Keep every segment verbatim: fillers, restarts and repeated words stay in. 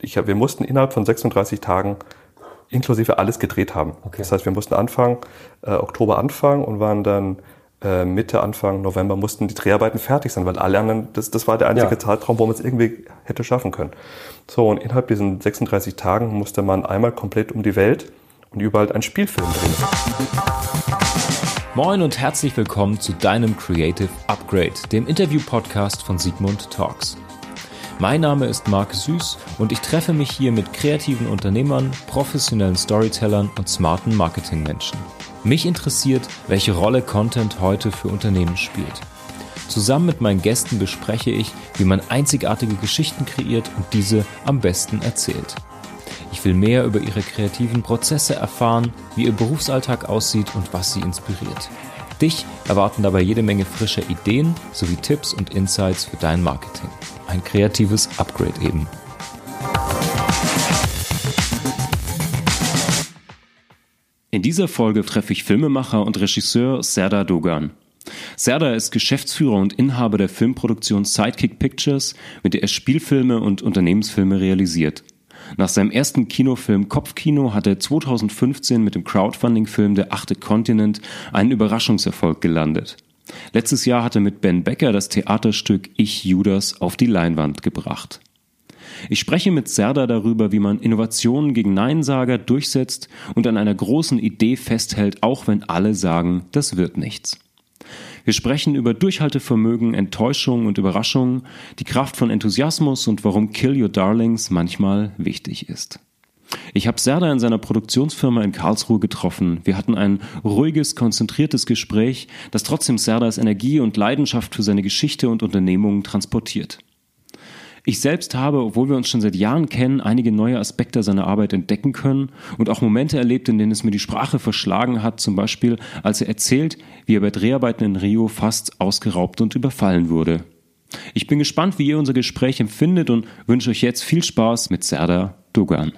Ich hab, wir mussten innerhalb von sechsunddreißig Tagen inklusive alles gedreht haben. Okay. Das heißt, wir mussten Anfang äh, Oktober anfangen und waren dann äh, Mitte, Anfang November mussten die Dreharbeiten fertig sein, weil alle anderen, das, das war der einzige ja. Zeitraum, wo man es irgendwie hätte schaffen können. So, und innerhalb diesen sechsunddreißig Tagen musste man einmal komplett um die Welt und überall einen Spielfilm drehen. Moin und herzlich willkommen zu deinem Creative Upgrade, dem Interview-Podcast von Sigmund Talks. Mein Name ist Marc Süß und ich treffe mich hier mit kreativen Unternehmern, professionellen Storytellern und smarten Marketingmenschen. Mich interessiert, welche Rolle Content heute für Unternehmen spielt. Zusammen mit meinen Gästen bespreche ich, wie man einzigartige Geschichten kreiert und diese am besten erzählt. Ich will mehr über ihre kreativen Prozesse erfahren, wie ihr Berufsalltag aussieht und was sie inspiriert. Dich erwarten dabei jede Menge frischer Ideen sowie Tipps und Insights für dein Marketing. Ein kreatives Upgrade eben. In dieser Folge treffe ich Filmemacher und Regisseur Serdar Dogan. Serdar ist Geschäftsführer und Inhaber der Filmproduktion Sidekick Pictures, mit der er Spielfilme und Unternehmensfilme realisiert. Nach seinem ersten Kinofilm Kopfkino hat er zweitausendfünfzehn mit dem Crowdfunding-Film Der achte Kontinent einen Überraschungserfolg gelandet. Letztes Jahr hat er mit Ben Becker das Theaterstück Ich, Judas auf die Leinwand gebracht. Ich spreche mit Serdar darüber, wie man Innovationen gegen Neinsager durchsetzt und an einer großen Idee festhält, auch wenn alle sagen, das wird nichts. Wir sprechen über Durchhaltevermögen, Enttäuschung und Überraschung, die Kraft von Enthusiasmus und warum Kill Your Darlings manchmal wichtig ist. Ich habe Serdar in seiner Produktionsfirma in Karlsruhe getroffen. Wir hatten ein ruhiges, konzentriertes Gespräch, das trotzdem Serdars Energie und Leidenschaft für seine Geschichte und Unternehmungen transportiert. Ich selbst habe, obwohl wir uns schon seit Jahren kennen, einige neue Aspekte seiner Arbeit entdecken können und auch Momente erlebt, in denen es mir die Sprache verschlagen hat, zum Beispiel als er erzählt, wie er bei Dreharbeiten in Rio fast ausgeraubt und überfallen wurde. Ich bin gespannt, wie ihr unser Gespräch empfindet und wünsche euch jetzt viel Spaß mit Serdar Dogan.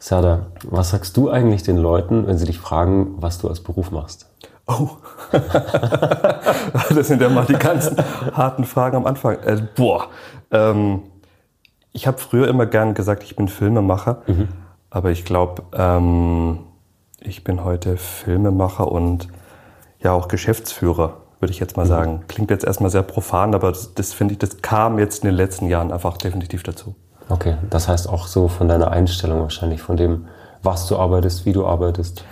Serdar, was sagst du eigentlich den Leuten, wenn sie dich fragen, was du als Beruf machst? Oh, das sind ja mal die ganzen harten Fragen am Anfang. Äh, boah, ähm, ich habe früher immer gern gesagt, ich bin Filmemacher, mhm. aber ich glaube, ähm, ich bin heute Filmemacher und ja auch Geschäftsführer, würde ich jetzt mal mhm. sagen. Klingt jetzt erstmal sehr profan, aber das, das finde ich, das kam jetzt in den letzten Jahren einfach definitiv dazu. Okay, das heißt auch so von deiner Einstellung wahrscheinlich, von dem, was du arbeitest, wie du arbeitest.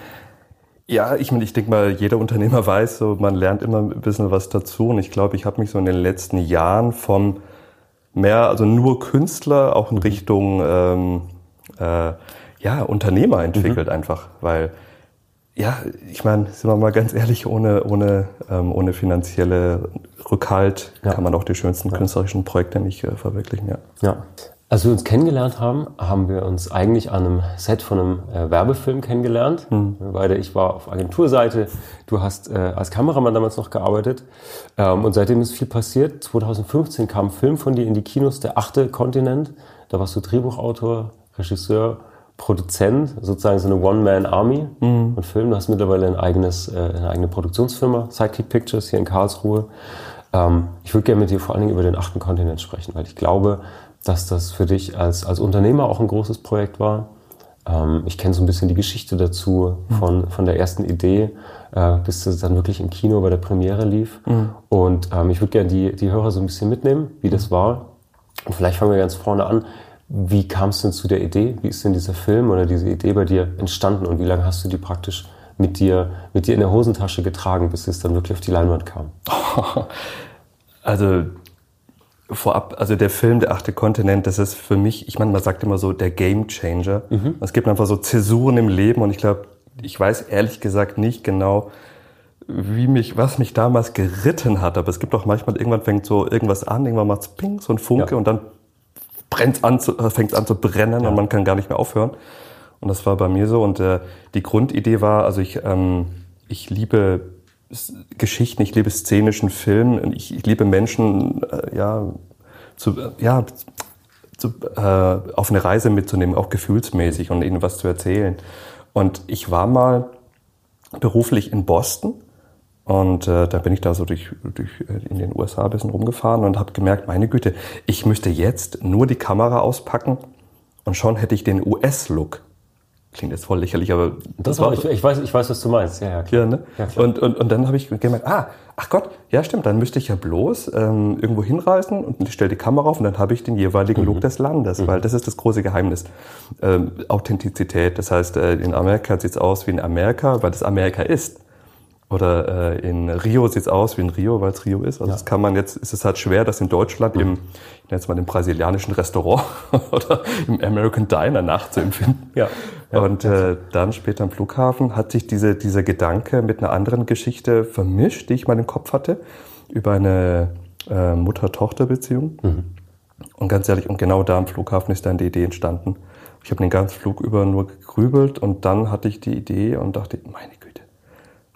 Ja, ich meine, ich denke mal, jeder Unternehmer weiß, so, man lernt immer ein bisschen was dazu. Und ich glaube, ich habe mich so in den letzten Jahren vom mehr, also nur Künstler, auch in Richtung ähm, äh, ja, Unternehmer entwickelt mhm. einfach. Weil, ja, ich meine, sind wir mal ganz ehrlich, ohne, ohne, ähm, ohne finanzielle Rückhalt ja. kann man auch die schönsten ja. künstlerischen Projekte nicht äh, verwirklichen. Ja. ja. Als wir uns kennengelernt haben, haben wir uns eigentlich an einem Set von einem äh, Werbefilm kennengelernt. Mhm. Wir beide, ich war auf Agenturseite, du hast äh, als Kameramann damals noch gearbeitet. Ähm, und seitdem ist viel passiert. zweitausendfünfzehn kam ein Film von dir in die Kinos, Der achte Kontinent. Da warst du Drehbuchautor, Regisseur, Produzent, sozusagen so eine One-Man-Army mhm. und Film. Du hast mittlerweile ein eigenes, äh, eine eigene Produktionsfirma, Sidekick Pictures hier in Karlsruhe. Ähm, ich würde gerne mit dir vor allen Dingen über den achten Kontinent sprechen, weil ich glaube, dass das für dich als, als Unternehmer auch ein großes Projekt war. Ähm, ich kenne so ein bisschen die Geschichte dazu, von, von der ersten Idee, äh, bis es dann wirklich im Kino bei der Premiere lief. Mhm. Und ähm, ich würde gerne die, die Hörer so ein bisschen mitnehmen, wie das war. Und vielleicht fangen wir ganz vorne an. Wie kam es denn zu der Idee? Wie ist denn dieser Film oder diese Idee bei dir entstanden? Und wie lange hast du die praktisch mit dir, mit dir in der Hosentasche getragen, bis es dann wirklich auf die Leinwand kam? Also... Vorab, also der Film, Der achte Kontinent, das ist für mich, ich meine, man sagt immer so, der Game Changer. Mhm. Es gibt einfach so Zäsuren im Leben und ich glaube, ich weiß ehrlich gesagt nicht genau, wie mich, was mich damals geritten hat. Aber es gibt auch manchmal, irgendwann fängt so irgendwas an, irgendwann macht's ping, so ein Funke ja. und dann brennt's an, fängt es an zu brennen ja. und man kann gar nicht mehr aufhören. Und das war bei mir so. Und äh, die Grundidee war, also ich, ähm, ich liebe Geschichten, ich liebe szenischen Film und ich, ich liebe Menschen, äh, ja, zu, äh, ja zu, äh, auf eine Reise mitzunehmen, auch gefühlsmäßig und ihnen was zu erzählen. Und ich war mal beruflich in Boston. Und äh, da bin ich da so durch, durch in den U S A ein bisschen rumgefahren und habe gemerkt, meine Güte, ich müsste jetzt nur die Kamera auspacken und schon hätte ich den U S-Look. Klingt jetzt voll lächerlich, aber das, das war... Ich, ich, weiß, ich weiß, was du meinst. Ja, ja, klar. Ja, ne? Ja, klar. Und, und, und dann habe ich gemerkt, ah, ach Gott, ja stimmt, dann müsste ich ja bloß ähm, irgendwo hinreisen und ich stelle die Kamera auf und dann habe ich den jeweiligen mhm. Look des Landes, mhm. weil das ist das große Geheimnis. Ähm, Authentizität, das heißt, äh, in Amerika sieht es aus wie in Amerika, weil es Amerika ist. Oder äh, in Rio sieht es aus wie in Rio, weil es Rio ist. Also ja. das kann man jetzt, ist es halt schwer, dass in Deutschland mhm. im, ich nenne es mal, im brasilianischen Restaurant oder im American Diner nachzuempfinden. Ja. Ja. Und äh, dann später am Flughafen hat sich diese, dieser Gedanke mit einer anderen Geschichte vermischt, die ich mal im Kopf hatte, über eine äh, Mutter-Tochter-Beziehung. Mhm. Und ganz ehrlich, und genau da am Flughafen ist dann die Idee entstanden. Ich habe den ganzen Flug über nur gegrübelt und dann hatte ich die Idee und dachte, meine Güte.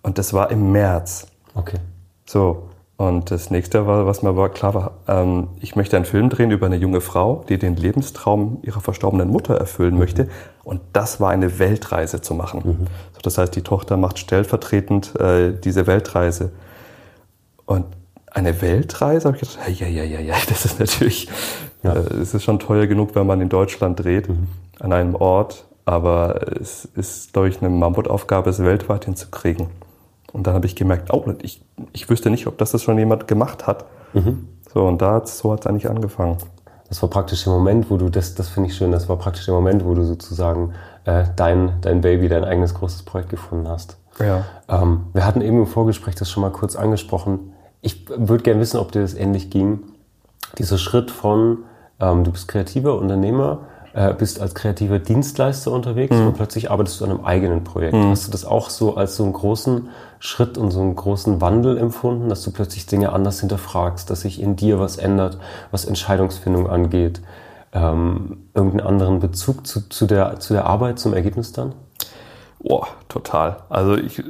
Und das war im März. Okay. So, und das nächste war, was mir war, klar war, ähm, ich möchte einen Film drehen über eine junge Frau, die den Lebenstraum ihrer verstorbenen Mutter erfüllen mhm. möchte. Und das war eine Weltreise zu machen. Mhm. So, das heißt, die Tochter macht stellvertretend äh, diese Weltreise. Und eine Weltreise, habe ich gedacht, ja, ja, ja, ja, das ist natürlich, ja. äh, es ist schon teuer genug, wenn man in Deutschland dreht, mhm. an einem Ort. Aber es ist, glaube ich, eine Mammutaufgabe, es weltweit hinzukriegen. Und dann habe ich gemerkt, oh, ich, ich wüsste nicht, ob das, das schon jemand gemacht hat. Mhm. So, und da hat's, so hat es eigentlich angefangen. Das war praktisch der Moment, wo du, das, das finde ich schön, das war praktisch der Moment, wo du sozusagen äh, dein, dein Baby, dein eigenes großes Projekt gefunden hast. Ja. Ähm, wir hatten eben im Vorgespräch das schon mal kurz angesprochen. Ich würde gerne wissen, ob dir das ähnlich ging. Dieser Schritt von, ähm, du bist kreativer Unternehmer, bist als kreativer Dienstleister unterwegs mhm. und plötzlich arbeitest du an einem eigenen Projekt. Mhm. Hast du das auch so als so einen großen Schritt und so einen großen Wandel empfunden, dass du plötzlich Dinge anders hinterfragst, dass sich in dir was ändert, was Entscheidungsfindung angeht, ähm, irgendeinen anderen Bezug zu, zu, der, zu der Arbeit, zum Ergebnis dann? Boah, total. Also ich,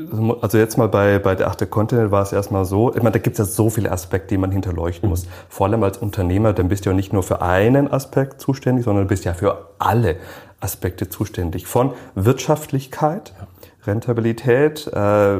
also jetzt mal bei, bei der acht. Kontinent war es erstmal so, ich meine, da gibt es ja so viele Aspekte, die man hinterleuchten mhm. muss. Vor allem als Unternehmer, dann bist du ja nicht nur für einen Aspekt zuständig, sondern du bist ja für alle Aspekte zuständig. Von Wirtschaftlichkeit, ja. Rentabilität, äh,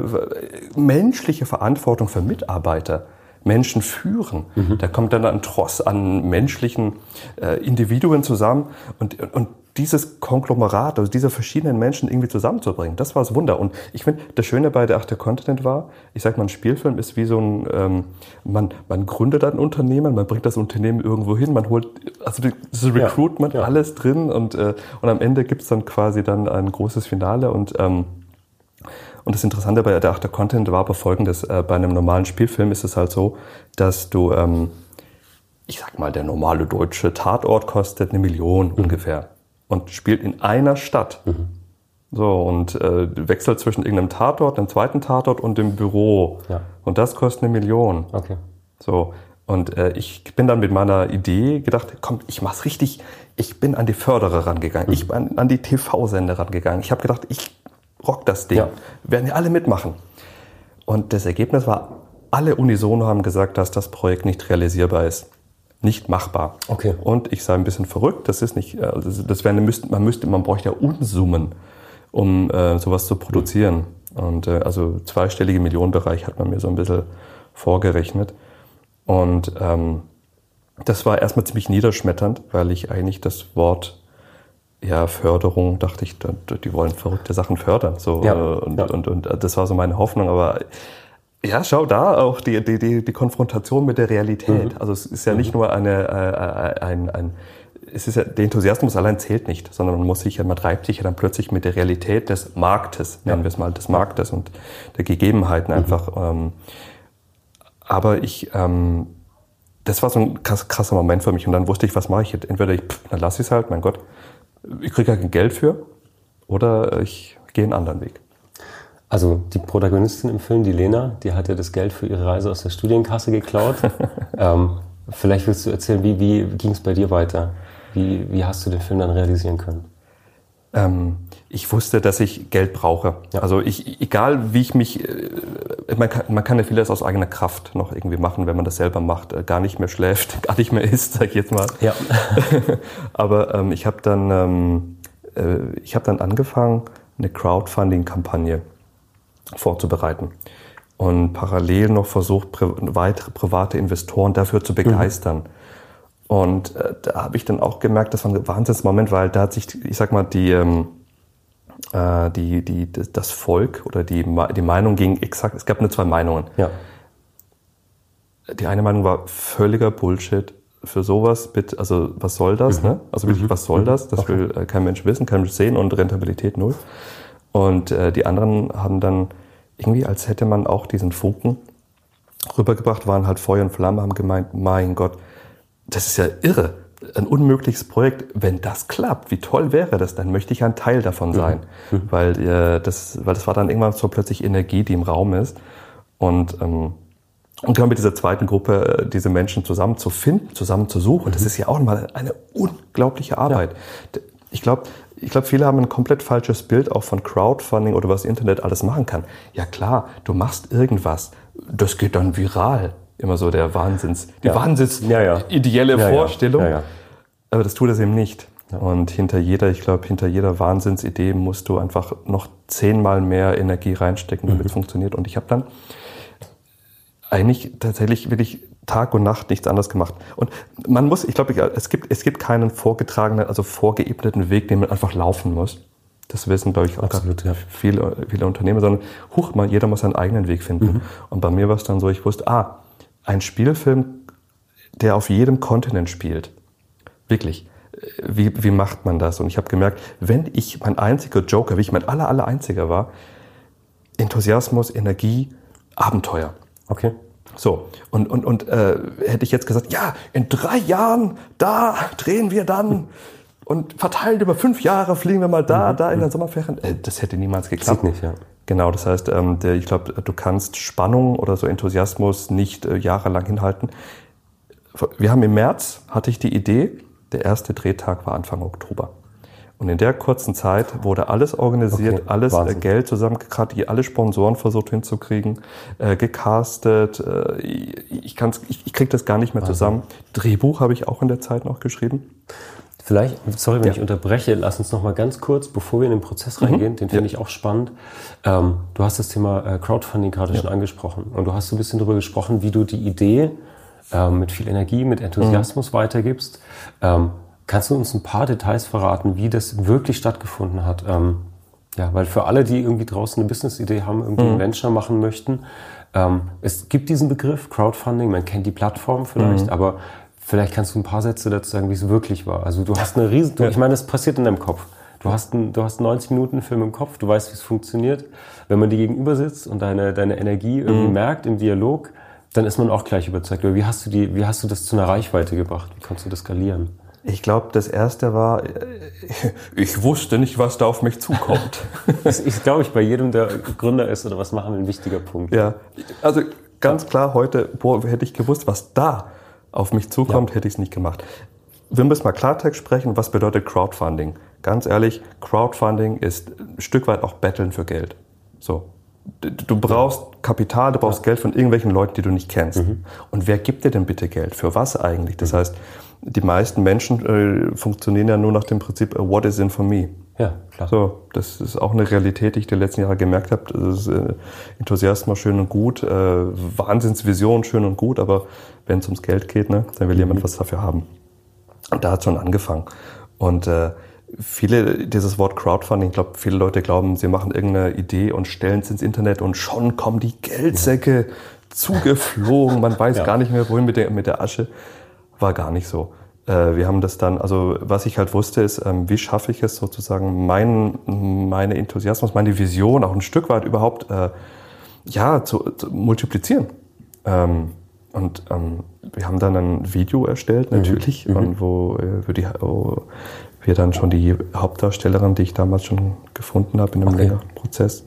menschliche Verantwortung für Mitarbeiter, Menschen führen. Mhm. Da kommt dann ein Tross an menschlichen äh, Individuen zusammen und, und dieses Konglomerat, also diese verschiedenen Menschen irgendwie zusammenzubringen, das war das Wunder. Und ich finde, das Schöne bei der acht. Kontinent war, ich sag mal, ein Spielfilm ist wie so ein, ähm, man, man gründet ein Unternehmen, man bringt das Unternehmen irgendwo hin, man holt, also das Recruitment, ja, ja. alles drin und, äh, und am Ende gibt's dann quasi dann ein großes Finale und, ähm, und das Interessante bei der acht. Kontinent war aber folgendes, äh, bei einem normalen Spielfilm ist es halt so, dass du, ähm, ich sag mal, der normale deutsche Tatort kostet eine Million mhm. ungefähr. Und spielt in einer Stadt. Mhm. So, und äh, wechselt zwischen irgendeinem Tatort, einem zweiten Tatort und dem Büro. Ja. Und das kostet eine Million. Okay. So, und äh, ich bin dann mit meiner Idee gedacht, komm, ich mach's richtig. Ich bin an die Förderer rangegangen. Mhm. Ich bin an, an die T V-Sender rangegangen. Ich habe gedacht, ich rock das Ding. Ja. Werden ja alle mitmachen. Und das Ergebnis war, alle unisono haben gesagt, dass das Projekt nicht realisierbar ist. Nicht machbar. Okay. Und ich sei ein bisschen verrückt. Das ist nicht, also das wäre, man müsste, man bräuchte ja Unsummen, um äh, sowas zu produzieren. Und äh, also zweistellige Millionenbereich hat man mir so ein bisschen vorgerechnet. Und ähm, das war erstmal ziemlich niederschmetternd, weil ich eigentlich das Wort ja Förderung dachte ich, die wollen verrückte Sachen fördern. So ja. und, ja. und und und das war so meine Hoffnung, aber ja, schau da auch die die die Konfrontation mit der Realität. Mhm. Also es ist ja nicht mhm. nur eine äh, ein ein es ist ja der Enthusiasmus allein zählt nicht, sondern man muss sich ja man treibt sich ja dann plötzlich mit der Realität des Marktes, nennen ja. wir es mal, des Marktes und der Gegebenheiten mhm. einfach. Ähm, aber ich ähm, das war so ein krasser Moment für mich und dann wusste ich, was mache ich jetzt? Entweder ich pff, dann lass ich es halt, mein Gott, ich kriege ja kein Geld für, oder ich gehe einen anderen Weg. Also die Protagonistin im Film, die Lena, die hat ja das Geld für ihre Reise aus der Studienkasse geklaut. ähm, vielleicht willst du erzählen, wie, wie ging es bei dir weiter? Wie, wie hast du den Film dann realisieren können? Ähm, ich wusste, dass ich Geld brauche. Ja. Also ich, egal wie ich mich, man kann, man kann ja vieles aus eigener Kraft noch irgendwie machen, wenn man das selber macht, gar nicht mehr schläft, gar nicht mehr isst, sag ich jetzt mal. Ja. Aber ähm, ich habe dann, ähm, ich habe dann angefangen, eine Crowdfunding-Kampagne vorzubereiten. Und parallel noch versucht, pri- weitere private Investoren dafür zu begeistern. Mhm. Und äh, da habe ich dann auch gemerkt, das war ein Wahnsinnsmoment, weil da hat sich, ich sag mal, die, äh, die, die, das Volk oder die, die Meinung ging exakt, es gab nur zwei Meinungen. Ja. Die eine Meinung war völliger Bullshit. Für sowas, bitte, also was soll das? Mhm. Ne? Also wirklich, was soll das? Das okay. will äh, kein Mensch wissen, kein Mensch sehen und Rentabilität null. Und äh, die anderen haben dann irgendwie, als hätte man auch diesen Funken rübergebracht, waren halt Feuer und Flamme, haben gemeint, mein Gott, das ist ja irre, ein unmögliches Projekt. Wenn das klappt, wie toll wäre das? Dann möchte ich ein Teil davon sein. Mhm. Weil, äh, das, weil das war dann irgendwann so plötzlich Energie, die im Raum ist. Und ähm, Und genau mit dieser zweiten Gruppe, diese Menschen zusammen zu finden, zusammen zu suchen, das ist ja auch mal eine unglaubliche Arbeit. Ja. Ich glaube, ich glaube, viele haben ein komplett falsches Bild auch von Crowdfunding oder was Internet alles machen kann. Ja klar, du machst irgendwas, das geht dann viral. Immer so der Wahnsinns, die ja. Wahnsinns ja, ja. ideelle ja, Vorstellung. Ja. Ja, ja. Aber das tut es eben nicht. Ja. Und hinter jeder, ich glaube, hinter jeder Wahnsinnsidee musst du einfach noch zehnmal mehr Energie reinstecken, damit mhm. es funktioniert. Und ich habe dann eigentlich tatsächlich wirklich Tag und Nacht nichts anderes gemacht. Und man muss, ich glaube, es gibt, es gibt keinen vorgetragenen, also vorgeebneten Weg, den man einfach laufen muss. Das wissen, glaube ich, auch Absolut, ja. viele, viele Unternehmer, sondern huch, man, jeder muss seinen eigenen Weg finden. Mhm. Und bei mir war es dann so, ich wusste, ah, ein Spielfilm, der auf jedem Kontinent spielt. Wirklich. Wie, wie macht man das? Und ich habe gemerkt, wenn ich mein einziger Joker, wie ich mein aller, aller einziger war, Enthusiasmus, Energie, Abenteuer. Okay. So, und, und, und äh, hätte ich jetzt gesagt, ja, in drei Jahren, da drehen wir dann und verteilt über fünf Jahre fliegen wir mal da, mhm. da in der Sommerferien. Äh, das hätte niemals geklappt. Sieht nicht, ja. Genau, das heißt, ähm, der, ich glaube, du kannst Spannung oder so Enthusiasmus nicht äh, jahrelang hinhalten. Wir haben im März, hatte ich die Idee, der erste Drehtag war Anfang Oktober. Und in der kurzen Zeit wurde alles organisiert, okay, alles Wahnsinn. Geld zusammengekratzt, alle Sponsoren versucht hinzukriegen, äh, gecastet. Äh, ich kann's, ich, ich kriege das gar nicht mehr Wahnsinn. Zusammen. Drehbuch habe ich auch in der Zeit noch geschrieben. Vielleicht, sorry, wenn ja. ich unterbreche, lass uns noch mal ganz kurz, bevor wir in den Prozess reingehen, mhm. den finde ja. ich auch spannend. Ähm, du hast das Thema Crowdfunding gerade ja. schon angesprochen. Und du hast so ein bisschen darüber gesprochen, wie du die Idee äh, mit viel Energie, mit Enthusiasmus mhm. weitergibst. Ähm, Kannst du uns ein paar Details verraten, wie das wirklich stattgefunden hat? Ähm, ja, weil für alle, die irgendwie draußen eine Business-Idee haben, irgendwie mhm. ein Venture machen möchten, ähm, es gibt diesen Begriff Crowdfunding, man kennt die Plattform vielleicht, mhm. aber vielleicht kannst du ein paar Sätze dazu sagen, wie es wirklich war. Also du hast eine riesen, du, ich meine, das passiert in deinem Kopf. Du hast einen, du hast einen neunzig-Minuten-Film im Kopf, du weißt, wie es funktioniert. Wenn man dir gegenüber sitzt und deine, deine Energie irgendwie mhm. merkt im Dialog, dann ist man auch gleich überzeugt. Aber wie hast du die, wie hast du das zu einer Reichweite gebracht? Wie kannst du das skalieren? Ich glaube, das erste war, ich wusste nicht, was da auf mich zukommt. Das ist, glaube ich, bei jedem, der Gründer ist oder was machen, ein wichtiger Punkt. Ja, also ganz klar heute, boah, hätte ich gewusst, was da auf mich zukommt, ja. hätte ich es nicht gemacht. Wir müssen mal Klartext sprechen, was bedeutet Crowdfunding? Ganz ehrlich, Crowdfunding ist ein Stück weit auch Betteln für Geld. So. Du brauchst Kapital, du brauchst ja. Geld von irgendwelchen Leuten, die du nicht kennst. Mhm. Und wer gibt dir denn bitte Geld? Für was eigentlich? Das mhm. heißt, die meisten Menschen äh, funktionieren ja nur nach dem Prinzip, uh, what is in for me? Ja, klar. So, das ist auch eine Realität, die ich die letzten Jahre gemerkt habe. Das ist, äh, Enthusiasmus schön und gut, äh, Wahnsinnsvision schön und gut, aber wenn es ums Geld geht, ne, dann will mhm. jemand was dafür haben. Und da hat es schon angefangen. Und äh, Viele, dieses Wort Crowdfunding, ich glaube, viele Leute glauben, sie machen irgendeine Idee und stellen es ins Internet und schon kommen die Geldsäcke ja. zugeflogen. Man weiß ja. gar nicht mehr, wohin mit der, mit der Asche. War gar nicht so. Äh, wir haben das dann, also was ich halt wusste, ist, ähm, wie schaffe ich es sozusagen, mein, meine Enthusiasmus, meine Vision auch ein Stück weit überhaupt äh, ja, zu, zu multiplizieren. Ähm, Und ähm, wir haben dann ein Video erstellt, natürlich, mhm. und wo, äh, wo, die, wo wir dann schon die Hauptdarstellerin, die ich damals schon gefunden habe in einem okay. längeren Prozess,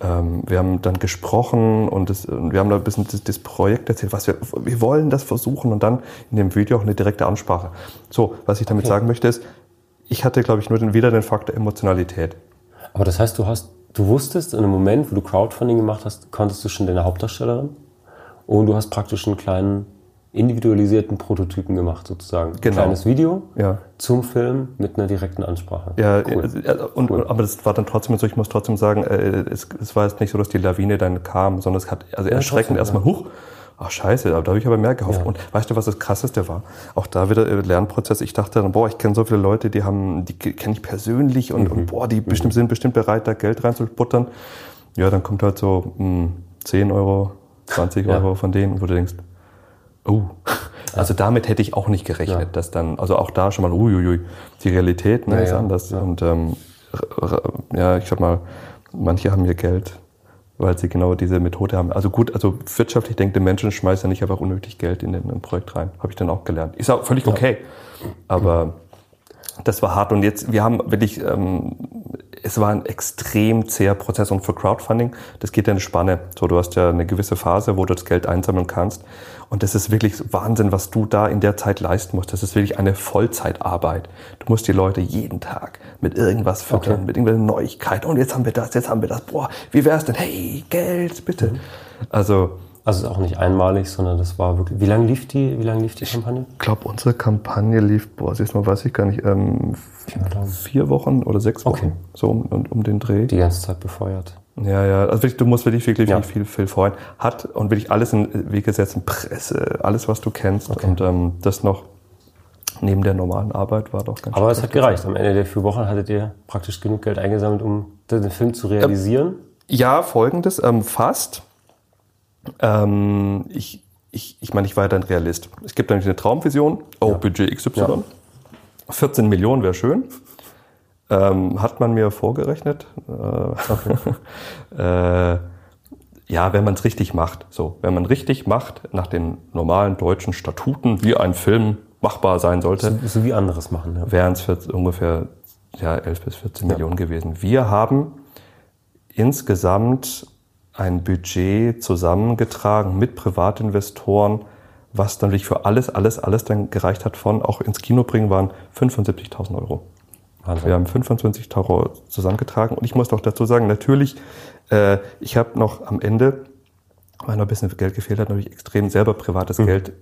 ähm, wir haben dann gesprochen und, das, und wir haben da ein bisschen das, das Projekt erzählt, was wir, wir wollen das versuchen und dann in dem Video auch eine direkte Ansprache. So, was ich damit okay. sagen möchte ist, ich hatte, glaube ich, nur den, wieder den Faktor Emotionalität. Aber das heißt, du hast, du wusstest in dem Moment, wo du Crowdfunding gemacht hast, konntest du schon deine Hauptdarstellerin? Und du hast praktisch einen kleinen individualisierten Prototypen gemacht sozusagen. Genau. Ein kleines Video ja. zum Film mit einer direkten Ansprache. Ja, cool. äh, und, cool. aber das war dann trotzdem so, ich muss trotzdem sagen, äh, es, es war jetzt nicht so, dass die Lawine dann kam, sondern es hat also ja, erschreckend erstmal, ja. huch, ach scheiße, da habe ich aber mehr gehofft. Ja. Und weißt du, was das Krasseste war? Auch da wieder äh, Lernprozess. Ich dachte dann, boah, ich kenne so viele Leute, die haben, die kenne ich persönlich und, mhm. und boah, die mhm. bestimmt, sind bestimmt bereit, da Geld reinzubuttern. Ja, dann kommt halt so mh, zehn Euro, zwanzig ja. Euro von denen, wo du denkst, oh, also damit hätte ich auch nicht gerechnet, ja. dass dann, also auch da schon mal, uiuiui, die Realität ne, ja, ist anders. Ja. Und ähm, ja, ich sag mal, manche haben hier Geld, weil sie genau diese Methode haben. Also gut, also wirtschaftlich denkende Menschen schmeißen ja nicht einfach unnötig Geld in ein Projekt rein. Habe ich dann auch gelernt. Ist auch völlig okay, ja. aber das war hart. Und jetzt, wir haben wirklich, ähm, es war ein extrem zäher Prozess. Und für Crowdfunding, das geht ja eine Spanne. So, du hast ja eine gewisse Phase, wo du das Geld einsammeln kannst. Und das ist wirklich Wahnsinn, was du da in der Zeit leisten musst. Das ist wirklich eine Vollzeitarbeit. Du musst die Leute jeden Tag mit irgendwas füttern, okay. mit irgendwelchen Neuigkeiten. Und jetzt haben wir das, jetzt haben wir das. Boah, wie wär's denn? Hey, Geld, bitte. Also... Also ist auch nicht einmalig, sondern das war wirklich... Wie lange lief die, wie lange lief die Kampagne? Ich glaube, unsere Kampagne lief, boah, siehst mal, weiß ich gar nicht, ähm, ja, vier Wochen oder sechs Wochen, okay. so um, um, um den Dreh. Die ganze Zeit befeuert. Ja, ja, also wirklich, du musst wirklich, wirklich ja. viel, viel, viel freuen. Hat und wirklich alles in den Weg gesetzt, in Presse, alles, was du kennst. Okay. Und ähm, das noch neben der normalen Arbeit war doch ganz schön. Aber es hat gereicht. Am Ende der vier Wochen hattet ihr praktisch genug Geld eingesammelt, um den Film zu realisieren? Ja, folgendes, ähm, fast... Ähm, ich, ich, ich meine, ich war ja dann Realist. Es gibt nämlich eine Traumvision. Oh, ja. Budget X Y. Ja. vierzehn Millionen wäre schön. Ähm, hat man mir vorgerechnet. Äh, okay. äh, ja, wenn man es richtig macht. So, wenn man richtig macht, nach den normalen deutschen Statuten, wie ein Film machbar sein sollte. So, so wie anderes machen. Ja. Wären es ungefähr ja, elf bis vierzehn ja. Millionen gewesen. Wir haben insgesamt... ein Budget zusammengetragen mit Privatinvestoren, was dann wirklich für alles, alles, alles dann gereicht hat von, auch ins Kino bringen, waren fünfundsiebzigtausend Euro. Also wir haben fünfundsiebzig Euro zusammengetragen und ich muss doch dazu sagen, natürlich, äh, ich habe noch am Ende, weil noch ein bisschen Geld gefehlt hat, natürlich extrem selber privates mhm. Geld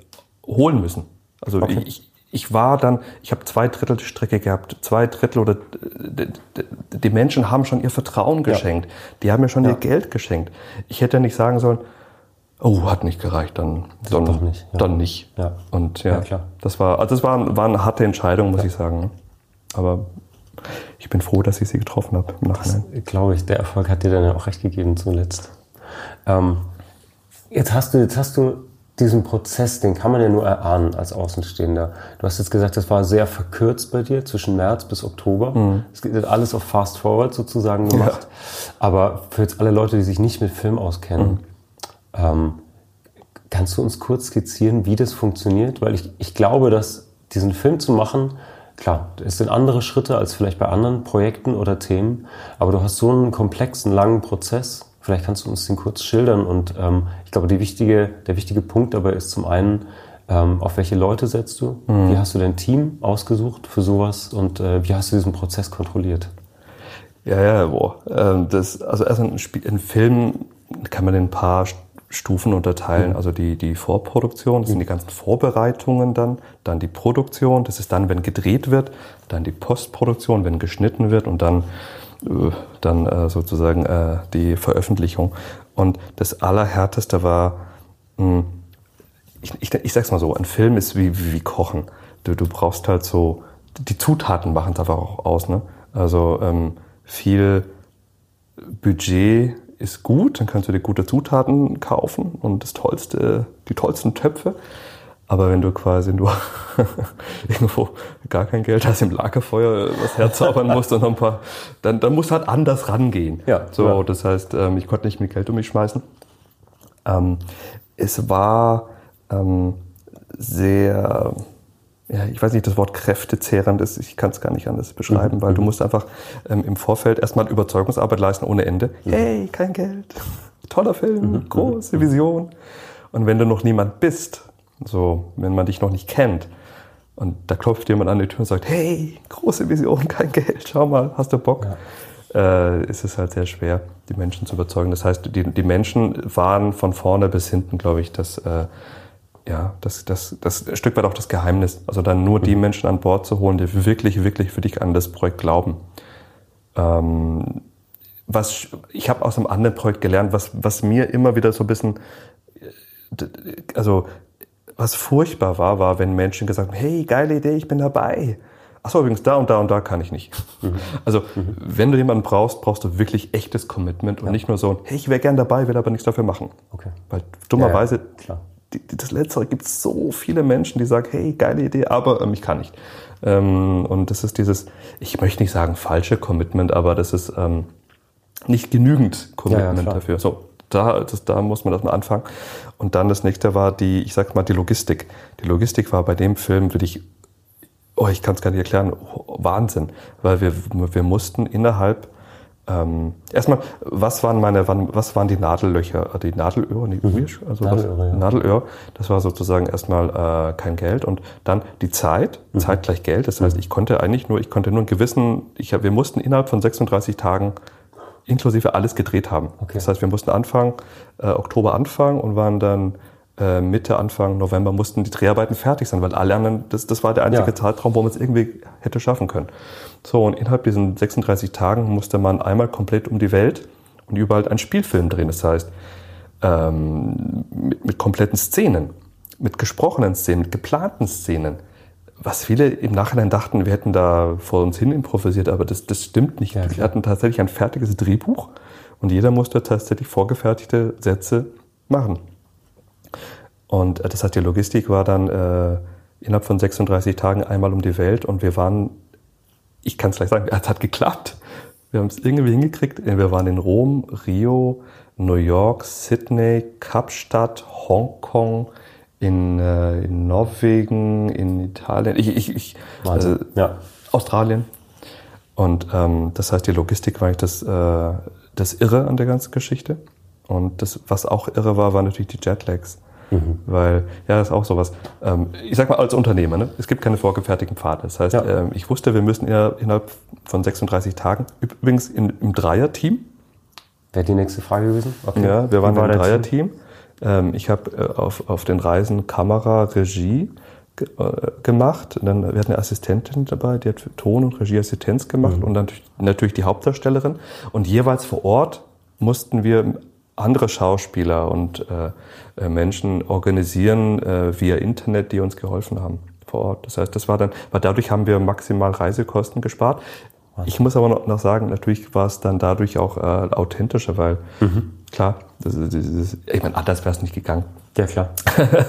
holen müssen. Also okay. ich, ich war dann, ich habe zwei Drittel der Strecke gehabt, zwei Drittel oder die, die Menschen haben schon ihr Vertrauen geschenkt, ja. die haben mir schon ja. ihr Geld geschenkt. Ich hätte nicht sagen sollen, oh, hat nicht gereicht, dann dann doch nicht. Ja. Dann nicht. Ja. Und ja, ja klar. das war, also das war, war eine harte Entscheidung, muss ja. ich sagen. Aber ich bin froh, dass ich sie getroffen habe. Das glaube ich, der Erfolg hat dir dann ja auch recht gegeben zuletzt. Ähm, jetzt hast du, jetzt hast du diesen Prozess, den kann man ja nur erahnen als Außenstehender. Du hast jetzt gesagt, das war sehr verkürzt bei dir, zwischen März bis Oktober. Mhm. Es wird alles auf Fast Forward sozusagen gemacht. Ja. Aber für jetzt alle Leute, die sich nicht mit Film auskennen, mhm. ähm, kannst du uns kurz skizzieren, wie das funktioniert? Weil ich, ich glaube, dass diesen Film zu machen, klar, es sind andere Schritte als vielleicht bei anderen Projekten oder Themen, aber du hast so einen komplexen, langen Prozess. Vielleicht kannst du uns den kurz schildern und ähm, ich glaube, die wichtige, der wichtige Punkt dabei ist zum einen, ähm, auf welche Leute setzt du, mhm. wie hast du dein Team ausgesucht für sowas und äh, wie hast du diesen Prozess kontrolliert? Ja, ja, boah. Ähm, das, also erst ein, Spiel, ein Film kann man in ein paar Stufen unterteilen, mhm. also die, die Vorproduktion, das mhm. sind die ganzen Vorbereitungen dann, dann die Produktion, das ist dann, wenn gedreht wird, dann die Postproduktion, wenn geschnitten wird und dann dann äh, sozusagen äh, die Veröffentlichung. Und das Allerhärteste war, mh, ich, ich, ich sag's mal so, ein Film ist wie, wie, wie Kochen. Du, du brauchst halt so, die Zutaten machen es einfach auch aus. Ne? Also ähm, viel Budget ist gut, dann kannst du dir gute Zutaten kaufen und das tollste, die tollsten Töpfe. Aber wenn du quasi nur irgendwo gar kein Geld hast, im Lagerfeuer was herzaubern musst und noch ein paar, dann, dann musst du halt anders rangehen. Ja, so, ja. Das heißt, ich konnte nicht mit Geld um mich schmeißen. Es war sehr, ja, ich weiß nicht, das Wort kräftezehrend ist, ich kann es gar nicht anders beschreiben, mhm. weil du musst einfach im Vorfeld erstmal Überzeugungsarbeit leisten ohne Ende. Mhm. Hey, kein Geld, toller Film, mhm. große Vision. Und wenn du noch niemand bist, so, wenn man dich noch nicht kennt und da klopft jemand an die Tür und sagt, hey, große Vision, kein Geld, schau mal, hast du Bock? Ja. Äh, ist es halt sehr schwer, die Menschen zu überzeugen. Das heißt, die, die Menschen waren von vorne bis hinten, glaube ich, das äh, Ja, das, das, das Stück weit auch das Geheimnis. Also dann nur die Menschen an Bord zu holen, die wirklich, wirklich für dich an das Projekt glauben. Ähm, was ich habe aus einem anderen Projekt gelernt, was, was mir immer wieder so ein bisschen, also was furchtbar war, war, wenn Menschen gesagt haben, hey, geile Idee, ich bin dabei. Achso, übrigens, da und da und da kann ich nicht. Mhm. Also, mhm. wenn du jemanden brauchst, brauchst du wirklich echtes Commitment und ja. nicht nur so, hey, ich wäre gern dabei, will aber nichts dafür machen. Okay. Weil dummerweise, ja, ja. Klar. Die, die, das Letztere gibt es so viele Menschen, die sagen, hey, geile Idee, aber ähm, ich kann nicht. Ähm, und das ist dieses, ich möchte nicht sagen falsche Commitment, aber das ist ähm, nicht genügend Commitment ja, ja, dafür. So, da, das, da muss man das mal anfangen. Und dann das nächste war die, ich sag mal, die Logistik. Die Logistik war bei dem Film wirklich, oh, ich kann es gar nicht erklären, oh, Wahnsinn. Weil wir, wir mussten innerhalb, ähm, erstmal, was waren meine, was waren die Nadellöcher? Die Nadelöhr, die mhm. also Nadelöhr, was, ja. Nadelöhr, das war sozusagen erstmal äh, kein Geld und dann die Zeit, mhm. Zeit gleich Geld. Das heißt, ich konnte eigentlich nur, ich konnte nur einen gewissen, ich, wir mussten innerhalb von sechsunddreißig Tagen inklusive alles gedreht haben. Okay. Das heißt, wir mussten Anfang äh, Oktober anfangen und waren dann Mitte, Anfang November mussten die Dreharbeiten fertig sein, weil alle anderen, das, das war der einzige ja. Zeitraum, wo man es irgendwie hätte schaffen können. So, und innerhalb diesen sechsunddreißig Tagen musste man einmal komplett um die Welt und überall einen Spielfilm drehen. Das heißt, ähm, mit, mit kompletten Szenen, mit gesprochenen Szenen, mit geplanten Szenen. Was viele im Nachhinein dachten, wir hätten da vor uns hin improvisiert, aber das, das stimmt nicht. Ja, wir hatten tatsächlich ein fertiges Drehbuch und jeder musste tatsächlich vorgefertigte Sätze machen. Und das heißt, die Logistik war dann äh, innerhalb von sechsunddreißig Tagen einmal um die Welt und wir waren, ich kann es gleich sagen, es hat geklappt. Wir haben es irgendwie hingekriegt. Wir waren in Rom, Rio, New York, Sydney, Kapstadt, Hongkong, in, äh, in Norwegen, in Italien, ich, ich, ich, also, ja. Australien. Und ähm, das heißt, die Logistik war eigentlich das, äh, das Irre an der ganzen Geschichte. Und das, was auch irre war, waren natürlich die Jetlags. Mhm. Weil, ja, das ist auch sowas. Ähm, ich sag mal, als Unternehmer, ne? Es gibt keine vorgefertigten Pfade. Das heißt, ja. ähm, ich wusste, wir müssen innerhalb von sechsunddreißig Tagen, übrigens in, im Dreier-Team. Wäre die nächste Frage gewesen? Okay. Ja, wir waren war im Dreier-Team. Ähm, ich habe äh, auf, auf den Reisen Kamera, Regie ge- äh, gemacht. Und dann, wir hatten eine Assistentin dabei, die hat Ton- und Regieassistenz gemacht. Mhm. Und dann natürlich die Hauptdarstellerin. Und jeweils vor Ort mussten wir andere Schauspieler und äh, Menschen organisieren äh, via Internet, die uns geholfen haben vor Ort. Das heißt, das war dann, weil dadurch haben wir maximal Reisekosten gespart. Wahnsinn. Ich muss aber noch, noch sagen, natürlich war es dann dadurch auch äh, authentischer, weil mhm. klar, das ist, das ist, ich meine, anders wäre es nicht gegangen. Ja, klar.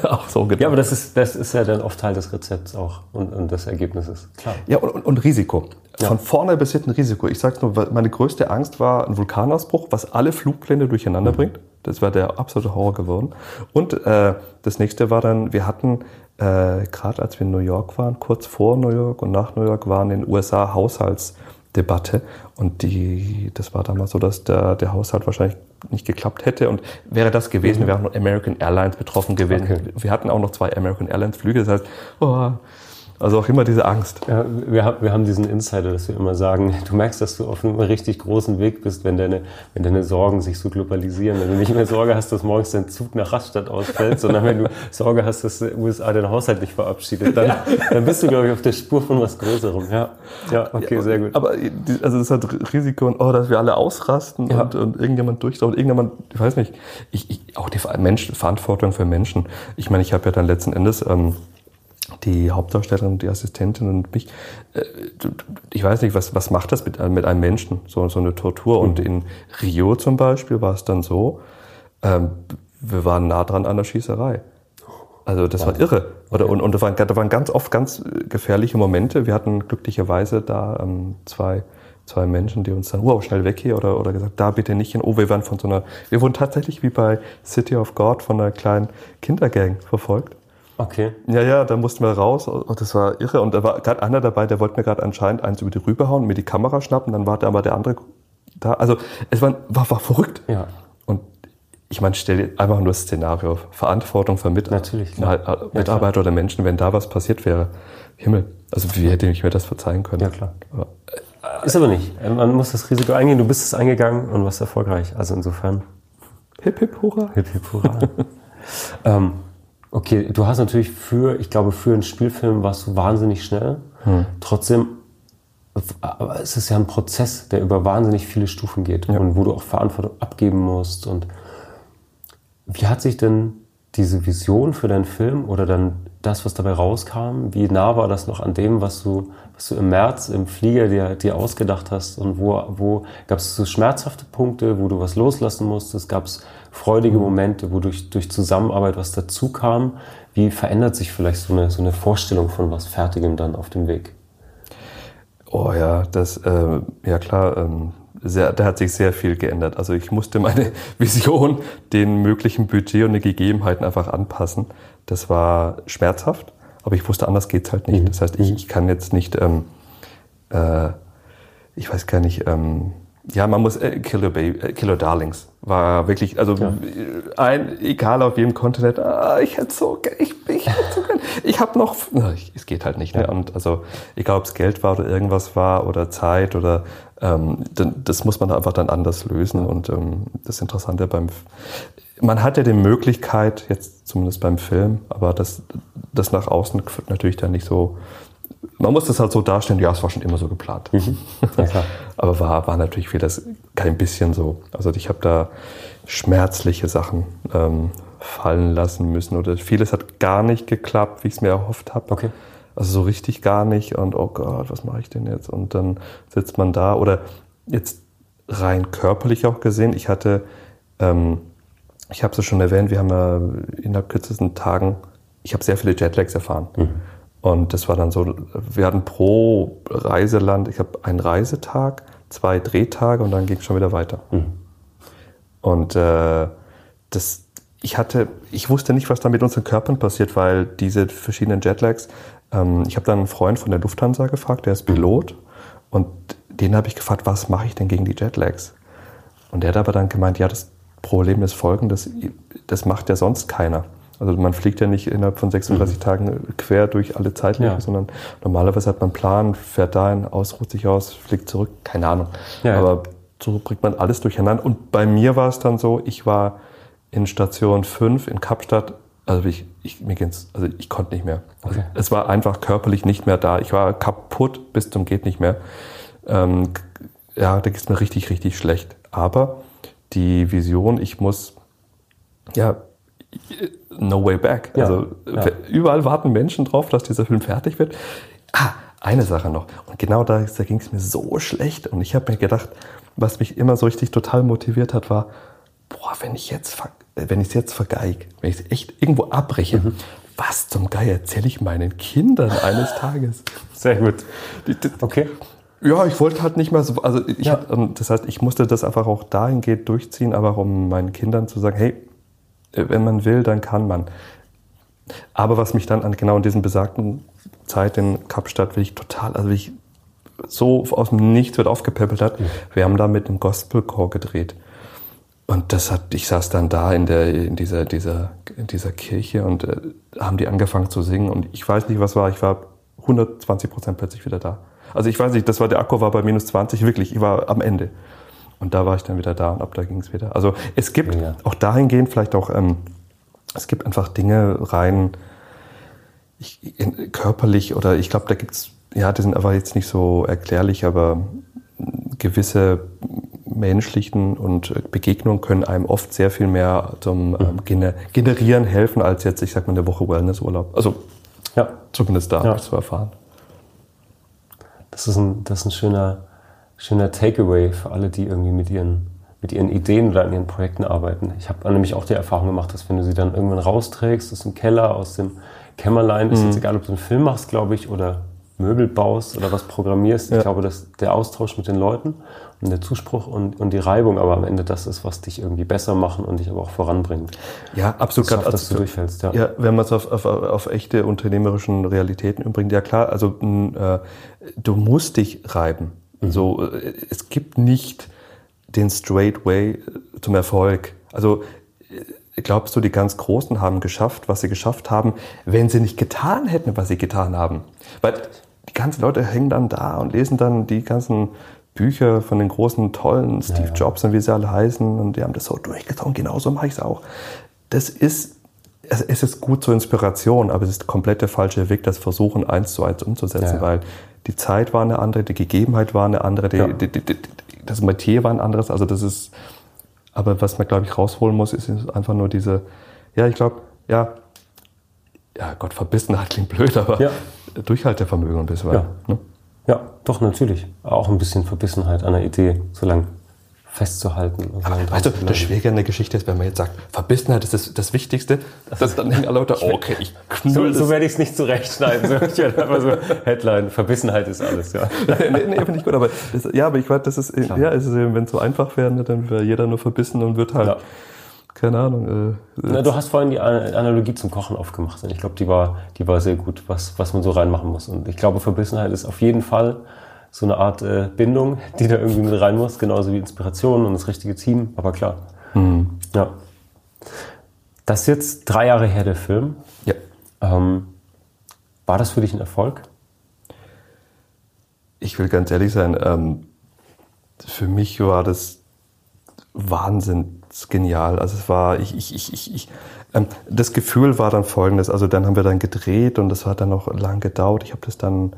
Auch so gedacht. Ja, aber das ist, das ist ja dann oft Teil des Rezepts auch und, und des Ergebnisses. Klar. Ja, und, und, und Risiko. Ja. Von vorne bis hinten Risiko. Ich sag's nur, meine größte Angst war ein Vulkanausbruch, was alle Flugpläne durcheinander mhm. bringt. Das war der absolute Horror geworden. Und äh, das nächste war dann, wir hatten, äh, gerade als wir in New York waren, kurz vor New York und nach New York waren in den U S A Haushaltsdebatte. Und die, das war damals so, dass der, der Haushalt wahrscheinlich nicht geklappt hätte. Und wäre das gewesen, mhm. wäre auch noch American Airlines betroffen gewesen. Okay. Wir hatten auch noch zwei American Airlines Flüge. Das heißt, oh, also auch immer diese Angst. Ja, wir, wir haben diesen Insider, dass wir immer sagen, du merkst, dass du auf einem richtig großen Weg bist, wenn deine, wenn deine Sorgen sich so globalisieren. Wenn du nicht mehr Sorge hast, dass morgens dein Zug nach Rastatt ausfällt, sondern wenn du Sorge hast, dass die U S A den Haushalt nicht verabschiedet, dann, ja. dann bist du, glaube ich, auf der Spur von was Größerem. Ja, ja okay, ja, sehr gut. Aber also das hat Risiko, und oh, dass wir alle ausrasten ja. und, und irgendjemand durchsaugt, irgendjemand, ich weiß nicht, ich, ich, auch die Menschen, Verantwortung für Menschen. Ich meine, ich habe ja dann letzten Endes... Ähm, die Hauptdarstellerin, die Assistentin und mich, ich weiß nicht, was, was macht das mit, mit einem Menschen, so, so eine Tortur. Mhm. Und in Rio zum Beispiel war es dann so, ähm, wir waren nah dran an der Schießerei. Also das Wahnsinn. War irre. Oder, okay. Und, und da, waren, da waren ganz oft ganz gefährliche Momente. Wir hatten glücklicherweise da ähm, zwei, zwei Menschen, die uns dann, wow, schnell weg hier, oder, oder gesagt, da bitte nicht hin. Oh, wir waren von so einer, wir wurden tatsächlich wie bei City of God von einer kleinen Kindergang verfolgt. Okay. Ja, ja, da mussten wir raus und das war irre. Und da war gerade einer dabei, der wollte mir gerade anscheinend eins über die Rübe hauen, mir die Kamera schnappen, dann war da aber der andere da. Also es war, war, war verrückt. Ja. Und ich meine, stell dir einfach nur das Szenario, Verantwortung für Mit- Natürlich, klar. Na, ja, Mitarbeiter klar. oder Menschen, wenn da was passiert wäre. Himmel, also wie hätte ich mir das verzeihen können? Ja, klar. Aber, äh, ist aber nicht. Man muss das Risiko eingehen. Du bist es eingegangen und warst erfolgreich. Also insofern. Hip, hip, hurra. Hip, hip, hurra. ähm, Okay, du hast natürlich für, ich glaube, für einen Spielfilm warst du wahnsinnig schnell. Hm. Trotzdem, aber es ist ja ein Prozess, der über wahnsinnig viele Stufen geht, ja, und wo du auch Verantwortung abgeben musst. Und wie hat sich denn diese Vision für deinen Film oder dann das, was dabei rauskam, wie nah war das noch an dem, was du, was du im März im Flieger dir, dir ausgedacht hast? Und wo, wo gab es so schmerzhafte Punkte, wo du was loslassen musstest? Gab es freudige Momente, wo durch, durch Zusammenarbeit was dazu kam? Wie verändert sich vielleicht so eine, so eine Vorstellung von was Fertigem dann auf dem Weg? Oh ja, das, äh, ja klar, ähm, sehr, da hat sich sehr viel geändert. Also ich musste meine Vision den möglichen Budget und den Gegebenheiten einfach anpassen. Das war schmerzhaft, aber ich wusste, anders geht's halt nicht. Mhm. Das heißt, ich, ich kann jetzt nicht, ähm, äh, ich weiß gar nicht, ähm, ja, man muss, äh, Kill Your Baby, äh, Kill Your Darlings war wirklich, also ja, ein, egal auf jedem Kontinent, ah, ich hätte so gerne, ich, ich hätte so gerne, ich habe noch, na, ich, es geht halt nicht, ne? Ja. Und also, egal ob es Geld war oder irgendwas war oder Zeit oder, ähm, das muss man einfach dann anders lösen. Und ähm, das Interessante beim, man hat ja die Möglichkeit, jetzt zumindest beim Film, aber das, das nach außen führt natürlich dann nicht so. Man muss das halt so darstellen, ja, es war schon immer so geplant. Mhm. Ja, klar. Aber war, war natürlich wieder kein bisschen so. Also ich habe da schmerzliche Sachen ähm, fallen lassen müssen. Oder vieles hat gar nicht geklappt, wie ich es mir erhofft habe. Okay. Also so richtig gar nicht. Und oh Gott, was mache ich denn jetzt? Und dann sitzt man da. Oder jetzt rein körperlich auch gesehen. Ich hatte, ähm, ich habe es ja schon erwähnt, wir haben ja in den kürzesten Tagen, ich habe sehr viele Jetlags erfahren. Mhm. Und das war dann so, wir hatten pro Reiseland, ich habe einen Reisetag, zwei Drehtage und dann ging es schon wieder weiter. Mhm. Und äh, das, ich hatte, ich wusste nicht, was da mit unseren Körpern passiert, weil diese verschiedenen Jetlags, ähm, ich habe dann einen Freund von der Lufthansa gefragt, der ist Pilot, und den habe ich gefragt, was mache ich denn gegen die Jetlags? Und der hat aber dann gemeint, ja, das Problem ist folgendes, das macht ja sonst keiner. Also man fliegt ja nicht innerhalb von sechsunddreißig mhm. Tagen quer durch alle Zeitlinien, ja, sondern normalerweise hat man einen Plan, fährt dahin, ausruht sich aus, fliegt zurück, keine Ahnung. Ja, aber so bringt man alles durcheinander. Und bei mir war es dann so, ich war in Station fünf in Kapstadt, also ich, ich, mir ging's, also ich konnte nicht mehr. Also okay. Es war einfach körperlich nicht mehr da. Ich war kaputt bis zum geht nicht mehr. Ähm, ja, da geht's mir richtig, richtig schlecht. Aber die Vision, ich muss, ja, no way back. Ja, also ja, überall warten Menschen drauf, dass dieser Film fertig wird. Ah, eine Sache noch. Und genau da, da ging es mir so schlecht. Und ich habe mir gedacht, was mich immer so richtig total motiviert hat, war, boah, wenn ich jetzt, wenn ich es jetzt vergeige, wenn ich es echt irgendwo abbreche, mhm. was zum Geier erzähle ich meinen Kindern eines Tages? Sehr gut. Okay. Ja, ich wollte halt nicht mehr so, also ich, ja. das heißt, ich musste das einfach auch dahingehend durchziehen, aber um meinen Kindern zu sagen, hey, wenn man will, dann kann man. Aber was mich dann an genau in diesen besagten Zeit in Kapstadt wirklich total, also wirklich so aus dem Nichts wird aufgepäppelt hat. Mhm. Wir haben da mit einem Gospelchor gedreht. Und das hat, ich saß dann da in der, in dieser, dieser, in dieser Kirche und äh, haben die angefangen zu singen. Und ich weiß nicht, was war, ich war hundertzwanzig Prozent plötzlich wieder da. Also ich weiß nicht, das war, der Akku war bei minus zwanzig, wirklich, ich war am Ende. Und da war ich dann wieder da und ab da ging es wieder. Also es gibt ja. auch dahingehend vielleicht auch, ähm, es gibt einfach Dinge rein ich, in, körperlich oder ich glaube, da gibt's, ja, die sind aber jetzt nicht so erklärlich, aber gewisse menschlichen und Begegnungen können einem oft sehr viel mehr zum ähm, gener- Generieren helfen, als jetzt, ich sag mal, eine Woche Wellnessurlaub. Also ja, zumindest da ja. zu erfahren. Das ist ein, das ist ein schöner... Schöner Takeaway für alle, die irgendwie mit ihren, mit ihren Ideen oder an ihren Projekten arbeiten. Ich habe nämlich auch die Erfahrung gemacht, dass wenn du sie dann irgendwann rausträgst aus dem Keller, aus dem Kämmerlein, mhm. ist jetzt egal, ob du einen Film machst, glaube ich, oder Möbel baust oder was programmierst. Ja. Ich glaube, dass der Austausch mit den Leuten und der Zuspruch und, und die Reibung aber am Ende das ist, was dich irgendwie besser machen und dich aber auch voranbringt. Ja, absolut. Das schafft, also, dass du durchfällst, ja. Ja, wenn man es auf, auf, auf echte unternehmerischen Realitäten umbringt, ja klar, also äh, du musst dich reiben. So, es gibt nicht den straight way zum Erfolg. Also glaubst du, die ganz Großen haben geschafft, was sie geschafft haben, wenn sie nicht getan hätten, was sie getan haben? Weil die ganzen Leute hängen dann da und lesen dann die ganzen Bücher von den großen, tollen Steve ja, ja. Jobs und wie sie alle heißen und die haben das so durchgezogen, genauso mache ich es auch. Das ist es, es ist gut zur Inspiration, aber es ist komplett der falsche Weg, das Versuchen eins zu eins umzusetzen, ja. Weil die Zeit war eine andere, die Gegebenheit war eine andere, die, ja. die, die, die, das Metier war ein anderes. Also das ist, aber was man, glaube ich, rausholen muss, ist einfach nur diese, ja, ich glaube, ja, ja, Gott, Verbissenheit klingt blöd, aber ja. Durchhaltevermögen ein bisschen. Ja. Ne? Ja, doch, natürlich. Auch ein bisschen Verbissenheit an der Idee, so lange festzuhalten. Also aber, weißt du, das Schwierige an der Geschichte ist, wenn man jetzt sagt, Verbissenheit ist das, das Wichtigste, das dass dann denken alle Leute, oh, okay, ich knüll so, so werde ich es nicht zurechtschneiden. So, ich werde einfach so, Headline, Verbissenheit ist alles, ja. nee, nee, finde ich gut, aber das, ja, aber ich glaube, das ist, ja, ist wenn es so einfach wäre, dann wäre jeder nur verbissen und wird halt, ja. Keine Ahnung. Äh, Na, du hast vorhin die Analogie zum Kochen aufgemacht und ich glaube, die war, die war sehr gut, was, was man so reinmachen muss. Und ich glaube, Verbissenheit ist auf jeden Fall so eine Art äh, Bindung, die da irgendwie mit rein muss, genauso wie Inspiration und das richtige Team, aber klar. Mhm. Ja. Das ist jetzt drei Jahre her, der Film. Ja. Ähm, war das für dich ein Erfolg? Ich will ganz ehrlich sein, ähm, für mich war das wahnsinnig genial. Also es war, ich, ich, ich, ich, ich ähm, das Gefühl war dann folgendes, also dann haben wir dann gedreht und das hat dann noch lang gedauert. Ich habe das dann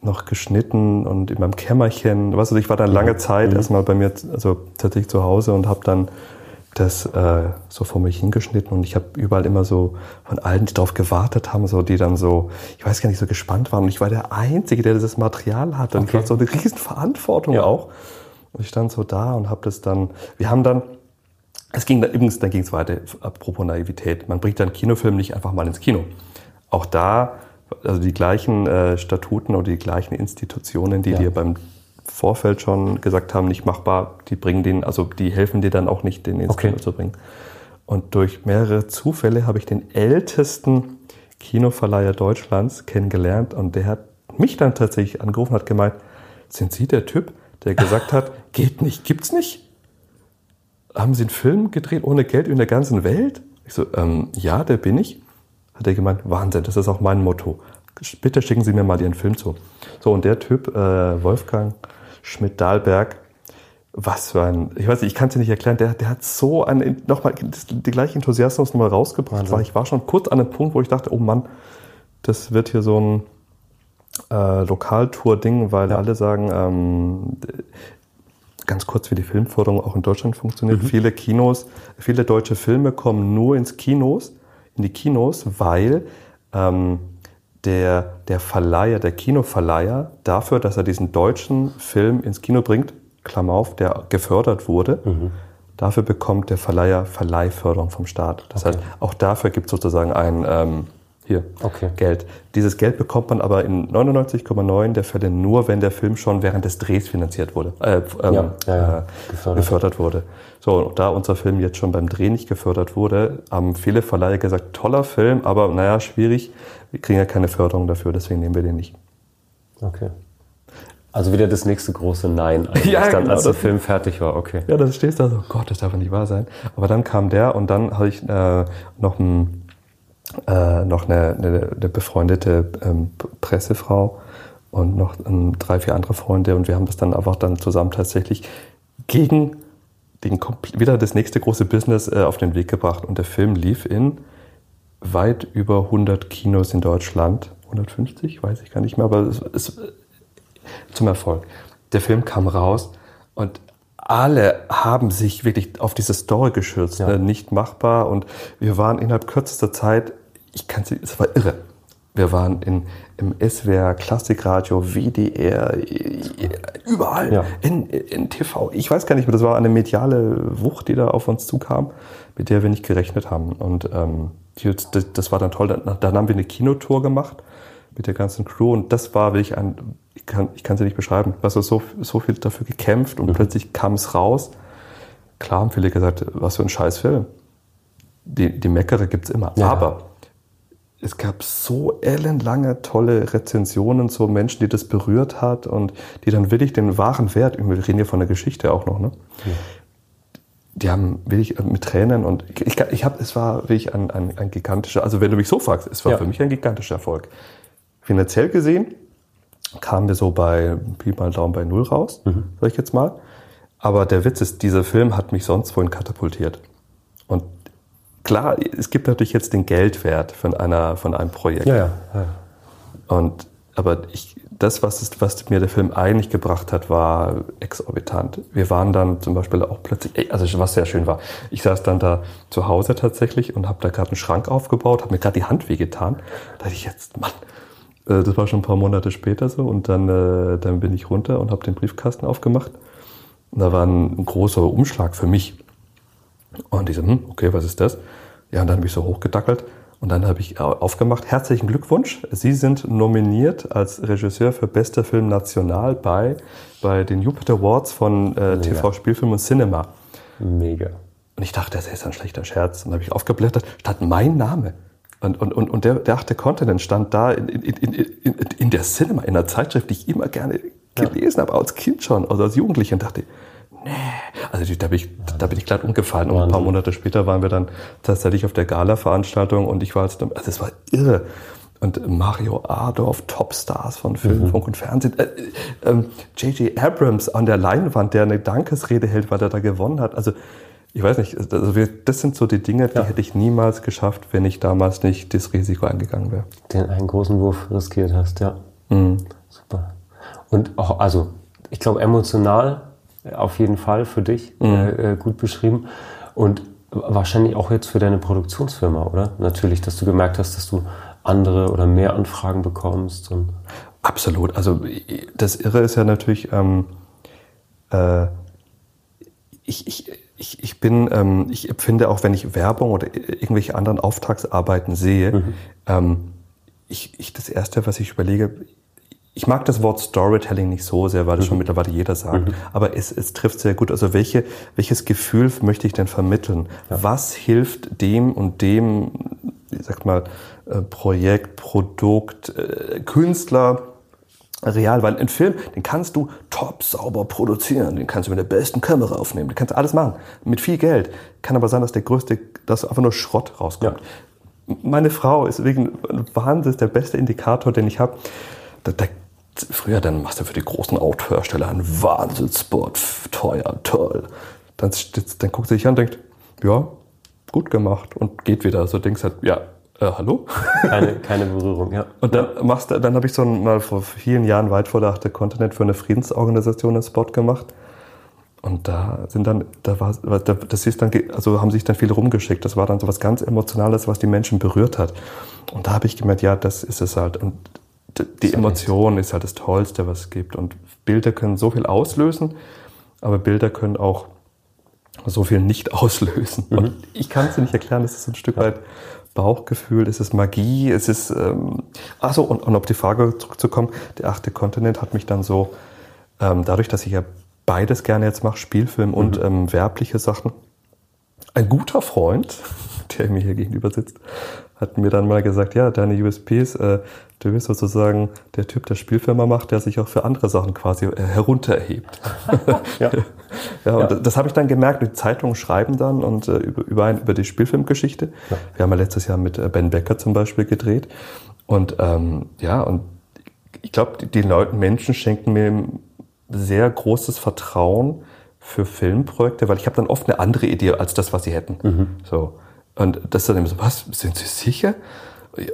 noch geschnitten und in meinem Kämmerchen, weißt du, ich war dann lange Zeit mhm. erstmal bei mir, also tatsächlich zu Hause und habe dann das äh, so vor mich hingeschnitten und ich habe überall immer so von allen, die drauf gewartet haben, so die dann so, ich weiß gar nicht, so gespannt waren und ich war der Einzige, der dieses Material hatte und okay. Ich hatte so eine riesen Verantwortung ja. auch und ich stand so da und habe das dann, wir haben dann, es ging dann, übrigens, dann ging es weiter, apropos Naivität, man bringt dann Kinofilm nicht einfach mal ins Kino, auch da also die gleichen äh, Statuten oder die gleichen Institutionen, die ja. dir beim Vorfeld schon gesagt haben, nicht machbar, die bringen den, also die helfen dir dann auch nicht, den ins okay. Kino zu bringen. Und durch mehrere Zufälle habe ich den ältesten Kinoverleiher Deutschlands kennengelernt und der hat mich dann tatsächlich angerufen und hat gemeint, sind Sie der Typ, der gesagt hat, geht nicht, gibt's nicht? Haben Sie einen Film gedreht ohne Geld in der ganzen Welt? Ich so, ähm, ja, der bin ich. Hat er gemeint, Wahnsinn, das ist auch mein Motto. Bitte schicken Sie mir mal Ihren Film zu. So, und der Typ, äh, Wolfgang Schmidt-Dahlberg, was für ein, ich weiß nicht, ich kann es dir nicht erklären, der, der hat so einen, nochmal, den gleichen Enthusiasmus nochmal rausgebracht. Also. Weil ich war schon kurz an einem Punkt, wo ich dachte, oh Mann, das wird hier so ein äh, Lokaltour-Ding, weil ja. alle sagen, ähm, ganz kurz, wie die Filmförderung auch in Deutschland funktioniert, mhm. viele Kinos, viele deutsche Filme kommen nur ins Kinos, in die Kinos, weil ähm, der, der Verleiher, der Kinoverleiher dafür, dass er diesen deutschen Film ins Kino bringt, Klammer auf, der gefördert wurde, mhm. dafür bekommt der Verleiher Verleihförderung vom Staat. Das okay. heißt, auch dafür gibt es sozusagen ein ähm, hier, okay. Geld. Dieses Geld bekommt man aber in neunundneunzig Komma neun der Fälle nur, wenn der Film schon während des Drehs finanziert wurde, äh, ähm, ja, ja, ja. Äh, gefördert. gefördert wurde. So, da unser Film jetzt schon beim Dreh nicht gefördert wurde, haben viele Verleiher gesagt, toller Film, aber naja, schwierig, wir kriegen ja keine Förderung dafür, deswegen nehmen wir den nicht. Okay. Also wieder das nächste große Nein, also ja, dann, genau, als der Film fertig war, okay. Ja, dann stehst du da so, Gott, das darf ja nicht wahr sein. Aber dann kam der und dann hatte ich äh, noch ein Äh, noch eine, eine, eine befreundete ähm, Pressefrau und noch ähm, drei, vier andere Freunde und wir haben das dann einfach dann zusammen tatsächlich gegen den, wieder das nächste große Business äh, auf den Weg gebracht und der Film lief in weit über hundert Kinos in Deutschland, hundertfünfzig, weiß ich gar nicht mehr, aber es, es, zum Erfolg. Der Film kam raus und alle haben sich wirklich auf diese Story geschürzt, ja. ne? Nicht machbar und wir waren innerhalb kürzester Zeit, ich kann es, es war irre. Wir waren in, im S W R, Klassikradio, W D R, überall, ja. in, in T V. Ich weiß gar nicht mehr, das war eine mediale Wucht, die da auf uns zukam, mit der wir nicht gerechnet haben. Und ähm, das, das war dann toll. Dann haben wir eine Kinotour gemacht mit der ganzen Crew und das war wirklich ein, ich kann ich kann es ja nicht beschreiben, was also so so viel dafür gekämpft und mhm. plötzlich kam es raus. Klar haben viele gesagt, was für ein Scheißfilm. Die die Meckere gibt's immer, ja. aber es gab so ellenlange tolle Rezensionen zu Menschen, die das berührt hat und die dann wirklich den wahren Wert, wir reden hier von der Geschichte auch noch, ne? Ja. Die haben wirklich mit Tränen und ich ich habe es war wirklich ein, ein ein gigantischer, also wenn du mich so fragst, es war ja. für mich ein gigantischer Erfolg. Finanziell gesehen kamen wir so bei Pi mal Daumen bei Null raus, mhm. sag ich jetzt mal. Aber der Witz ist, dieser Film hat mich sonst wohin katapultiert. Und klar, es gibt natürlich jetzt den Geldwert von einer, von einem Projekt. Ja, ja, ja. Und, aber ich, das, was, ist, was mir der Film eigentlich gebracht hat, war exorbitant. Wir waren dann zum Beispiel auch plötzlich, also was sehr schön war, ich saß dann da zu Hause tatsächlich und habe da gerade einen Schrank aufgebaut, habe mir gerade die Hand wehgetan. Da dachte ich jetzt, Mann, das war schon ein paar Monate später so. Und dann, dann bin ich runter und habe den Briefkasten aufgemacht. Und da war ein, ein großer Umschlag für mich. Und ich so, hm, okay, was ist das? Ja, und dann habe ich so hochgedackelt und dann habe ich aufgemacht. Herzlichen Glückwunsch, Sie sind nominiert als Regisseur für bester Film national bei, bei den Jupiter Awards von äh, T V Spielfilm und Cinema. Mega. Und ich dachte, das ist ein schlechter Scherz. Und dann habe ich aufgeblättert, stand mein Name. Und, und, und, und der, der achte Kontinent stand da in, in, in, in, in der Cinema, in einer Zeitschrift, die ich immer gerne gelesen ja. habe, als Kind schon, also als Jugendlicher, und dachte, nee. Also da bin ich, da bin ich glatt umgefallen. Und ein paar Monate später waren wir dann tatsächlich auf der Gala-Veranstaltung und ich war als, also es war irre. Und Mario Adorf, Topstars von Film, mhm. Funk und Fernsehen. J J Äh, äh, Abrams an der Leinwand, der eine Dankesrede hält, weil er da gewonnen hat. Also ich weiß nicht, also wir, das sind so die Dinge, die ja. hätte ich niemals geschafft, wenn ich damals nicht das Risiko eingegangen wäre. Den einen großen Wurf riskiert hast, ja. Mhm. Super. Und auch, also ich glaube emotional auf jeden Fall für dich mhm. äh, gut beschrieben und wahrscheinlich auch jetzt für deine Produktionsfirma, oder? Natürlich, dass du gemerkt hast, dass du andere oder mehr Anfragen bekommst. Und absolut. Also das Irre ist ja natürlich, ähm, äh, ich, ich, ich, ich bin, ähm, ich empfinde auch, wenn ich Werbung oder irgendwelche anderen Auftragsarbeiten sehe, mhm. ähm, ich, ich das Erste, was ich überlege, ich mag das Wort Storytelling nicht so sehr, weil das mhm. schon mittlerweile jeder sagt. Mhm. Aber es, es trifft sehr gut. Also welche, welches Gefühl möchte ich denn vermitteln? Ja. Was hilft dem und dem, ich sag mal, Projekt, Produkt, Künstler, real? Weil ein Film, den kannst du top sauber produzieren. Den kannst du mit der besten Kamera aufnehmen. Den kannst du alles machen. Mit viel Geld. Kann aber sein, dass der größte, dass einfach nur Schrott rauskommt. Ja. Meine Frau ist wegen Wahnsinn der beste Indikator, den ich habe. Da, da, früher, dann machst du für die großen Autohersteller einen Wahnsinnsspot, teuer, toll. Dann, dann guckst du dich an und denkst, ja, gut gemacht und geht wieder. So denkst halt, ja, äh, hallo? Keine, keine Berührung, ja. Und dann ja. machst dann habe ich so mal vor vielen Jahren, weit vor der achten Kontinent, für eine Friedensorganisation einen Spot gemacht. Und da sind dann, da war, da, das ist dann, also haben sich dann viele rumgeschickt. Das war dann so was ganz Emotionales, was die Menschen berührt hat. Und da habe ich gemerkt, ja, das ist es halt. Und die Emotion ist halt das Tollste, was es gibt. Und Bilder können so viel auslösen, aber Bilder können auch so viel nicht auslösen. Mhm. Und ich kann es dir nicht erklären, es ist ein Stück weit Bauchgefühl, es ist Magie, es ist... Ähm Ach so, und, und auf die Frage zurückzukommen, der achte Kontinent hat mich dann so, ähm, dadurch, dass ich ja beides gerne jetzt mache, Spielfilm mhm. und ähm, werbliche Sachen, ein guter Freund, der mir hier gegenüber sitzt, hat mir dann mal gesagt, ja, deine U S Ps, äh, du bist sozusagen der Typ, der Spielfilme macht, der sich auch für andere Sachen quasi äh, herunterhebt. ja. ja, und ja. das, das habe ich dann gemerkt, die Zeitungen schreiben dann und äh, über, über, über die Spielfilmgeschichte. Ja. Wir haben ja letztes Jahr mit äh, Ben Becker zum Beispiel gedreht. Und ähm, ja, und ich glaube, die, die Leute, Menschen schenken mir sehr großes Vertrauen für Filmprojekte, weil ich habe dann oft eine andere Idee als das, was sie hätten. Mhm. So. Und das ist dann immer so, was, sind Sie sicher?